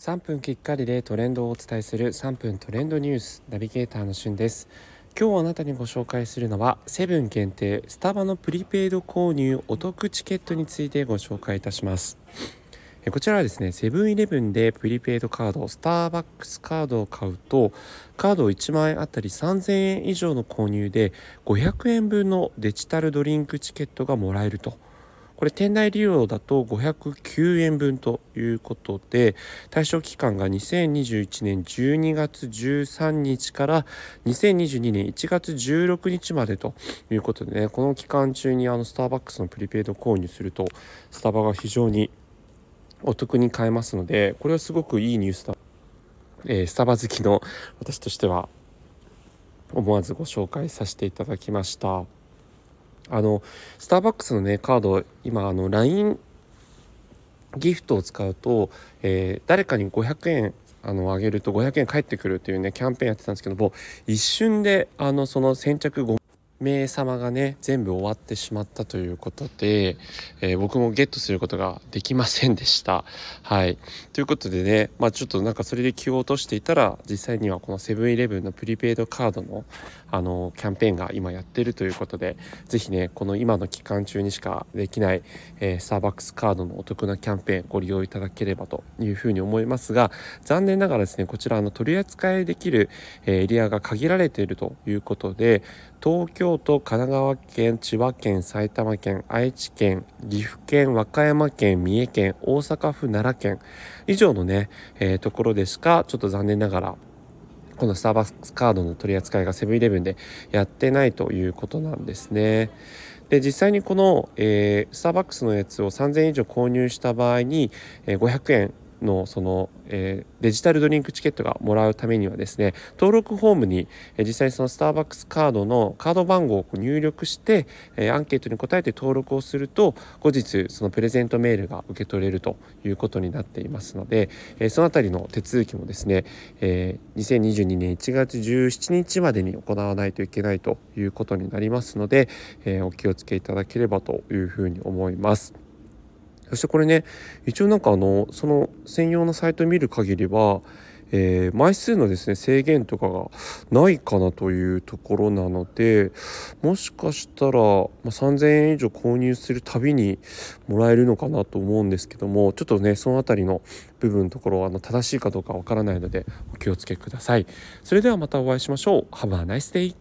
3分きっかりでトレンドをお伝えする3分トレンドニュースナビゲーターのしゅんです。今日あなたにご紹介するのはセブン限定スタバのプリペイド購入お得チケットについてご紹介いたします。こちらはですね、セブンイレブンでプリペイドカードスターバックスカードを買うとカードを1枚あたり3000円以上の購入で500円分のデジタルドリンクチケットがもらえると、これ店内利用だと509円分ということで、対象期間が2021年12月13日から2022年1月16日までということでね、この期間中にスターバックスのプリペイド購入するとスタバが非常にお得に買えますので、これはすごくいいニュースだ、スタバ好きの私としては思わずご紹介させていただきました。スターバックスのねカード今LINE ギフトを使うと、誰かに500円あげると500円返ってくるというねキャンペーンやってたんですけども、一瞬でその先着5名様がね全部終わってしまったということで、僕もゲットすることができませんでした。はい、ということでね、ちょっとなんかそれで気を落としていたら、実際にはこのセブンイレブンのプリペイドカードのキャンペーンが今やってるということで、ぜひねこの今の期間中にしかできない、スターバックスカードのお得なキャンペーンご利用いただければというふうに思いますが、残念ながらですねこちら取り扱いできるエリアが限られているということで、東京都、神奈川県、千葉県、埼玉県、愛知県、岐阜県、和歌山県、三重県、大阪府、奈良県以上のね、ところでしかちょっと残念ながらこのスターバックスカードの取り扱いがセブンイレブンでやってないということなんですね。で実際にこの、スターバックスのやつを3000円以上購入した場合に、500円のデジタルドリンクチケットがもらうためにはですね、登録フォームに実際にそのスターバックスカードのカード番号を入力してアンケートに答えて登録をすると、後日そのプレゼントメールが受け取れるということになっていますので、そのあたりの手続きもですね、2022年1月17日までに行わないといけないということになりますので、お気をつけいただければというふうに思います。そしてこれね、一応なんかその専用のサイトを見る限りは、枚数のですね制限とかがないかなというところなので、もしかしたら、3000円以上購入するたびにもらえるのかなと思うんですけども、ちょっとねそのあたりの部分のところは正しいかどうかわからないのでお気をつけください。それではまたお会いしましょう。Have a nice day!